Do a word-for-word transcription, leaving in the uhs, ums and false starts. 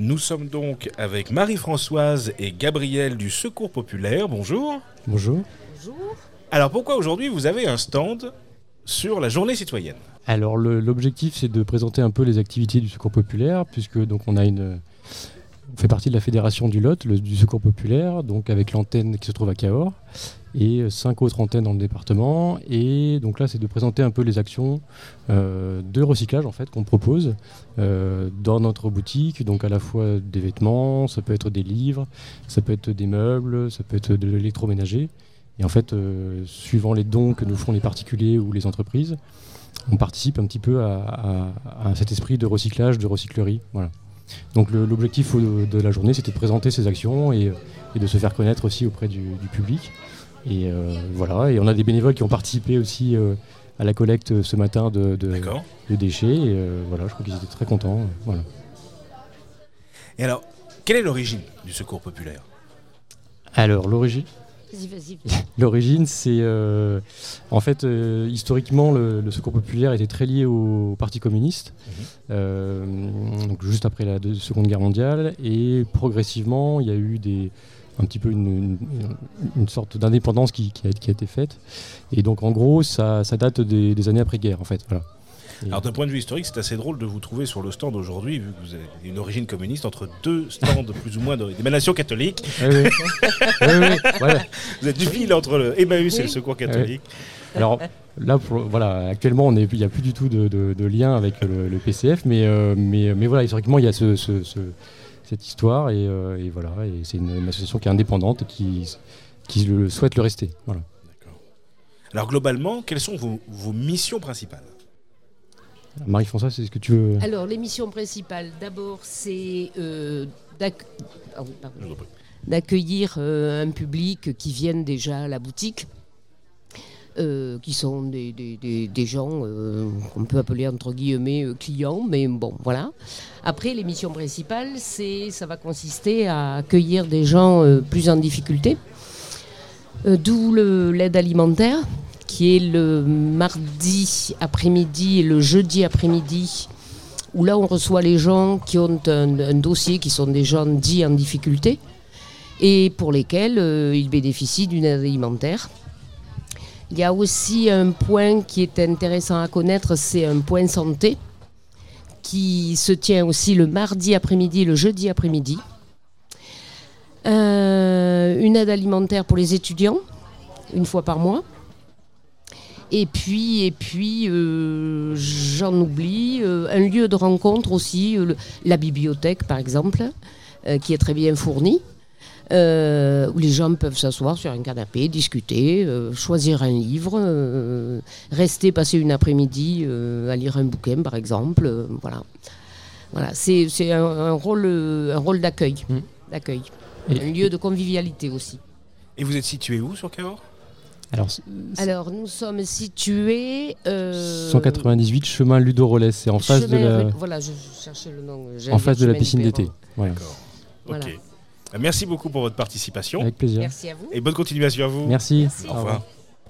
Nous sommes donc avec Marie-Françoise et Gabrielle du Secours Populaire. Bonjour. Bonjour. Bonjour. Alors pourquoi aujourd'hui vous avez un stand sur la journée citoyenne ? Alors le, l'objectif c'est de présenter un peu les activités du Secours Populaire, puisque donc on a une... On fait partie de la fédération du L O T, le, du Secours Populaire, donc avec l'antenne qui se trouve à Cahors et cinq autres antennes dans le département. Et donc là, c'est de présenter un peu les actions euh, de recyclage en fait qu'on propose euh, dans notre boutique. Donc à la fois des vêtements, ça peut être des livres, ça peut être des meubles, ça peut être de l'électroménager. Et en fait, euh, suivant les dons que nous font les particuliers ou les entreprises, on participe un petit peu à, à, à cet esprit de recyclage, de recyclerie. Voilà. Donc le, l'objectif de la journée, c'était de présenter ces actions et, et de se faire connaître aussi auprès du, du public. Et euh, voilà. Et on a des bénévoles qui ont participé aussi euh, à la collecte ce matin de, de, de déchets. Et euh, voilà, je crois qu'ils étaient très contents. Voilà. Et alors, quelle est l'origine du Secours Populaire ? Alors l'origine. Vas-y, vas-y. L'origine, c'est euh, en fait euh, historiquement le, le Secours Populaire était très lié au, au Parti communiste, mmh. euh, donc juste après la deux, Seconde Guerre mondiale, et progressivement il y a eu des un petit peu une, une, une sorte d'indépendance qui, qui, a, qui a été faite, et donc en gros ça, ça date des, des années après-guerre en fait. Voilà. Alors d'un point de vue historique, c'est assez drôle de vous trouver sur le stand aujourd'hui, vu que vous avez une origine communiste entre deux stands plus ou moins d'émanation catholique. Oui, oui. oui, oui. Voilà. Vous êtes du fil entre le Emmaus oui. et le Secours catholique. Oui. Alors là, pour, voilà, actuellement, on est, il n'y a plus du tout de, de, de lien avec le, le P C F, mais, euh, mais, mais voilà, historiquement, il y a ce, ce, ce, cette histoire, et, euh, et voilà, et c'est une, une association qui est indépendante et qui, qui le, souhaite le rester. Voilà. D'accord. Alors globalement, quelles sont vos, vos missions principales ? Marie-Françoise, c'est ce que tu veux... Alors, les missions principales, d'abord, c'est euh, d'ac... ah, oui, pardon. d'accueillir euh, un public qui viennent déjà à la boutique, euh, qui sont des, des, des, des gens euh, qu'on peut appeler, entre guillemets, euh, clients, mais bon, voilà. Après, les missions principales, c'est, ça va consister à accueillir des gens euh, plus en difficulté, euh, d'où le, l'aide alimentaire, qui est le mardi après-midi et le jeudi après-midi, où là on reçoit les gens qui ont un, un dossier, qui sont des gens dits en difficulté, et pour lesquels euh, ils bénéficient d'une aide alimentaire. Il y a aussi un point qui est intéressant à connaître, c'est un point santé, qui se tient aussi le mardi après-midi et le jeudi après-midi. Euh, une aide alimentaire pour les étudiants, une fois par mois. Et puis, et puis euh, j'en oublie, euh, un lieu de rencontre aussi, euh, le, la bibliothèque par exemple, euh, qui est très bien fournie, euh, où les gens peuvent s'asseoir sur un canapé, discuter, euh, choisir un livre, euh, rester, passer une après-midi euh, à lire un bouquin par exemple. Euh, voilà, voilà, c'est, c'est un, un, rôle, un rôle d'accueil, mmh. d'accueil. Et... un lieu de convivialité aussi. Et vous êtes situé où sur Cahors ? Alors, Alors, nous sommes situés... Euh, cent quatre-vingt-dix-huit chemin Ludo-Relais, c'est en face de la... Rue, voilà, je, je cherchais le nom. En face de la piscine d'été. Voilà. D'accord. Voilà. Ok. Merci beaucoup pour votre participation. Avec plaisir. Merci à vous. Et bonne continuation à vous. Merci. Merci. Au revoir. Au revoir.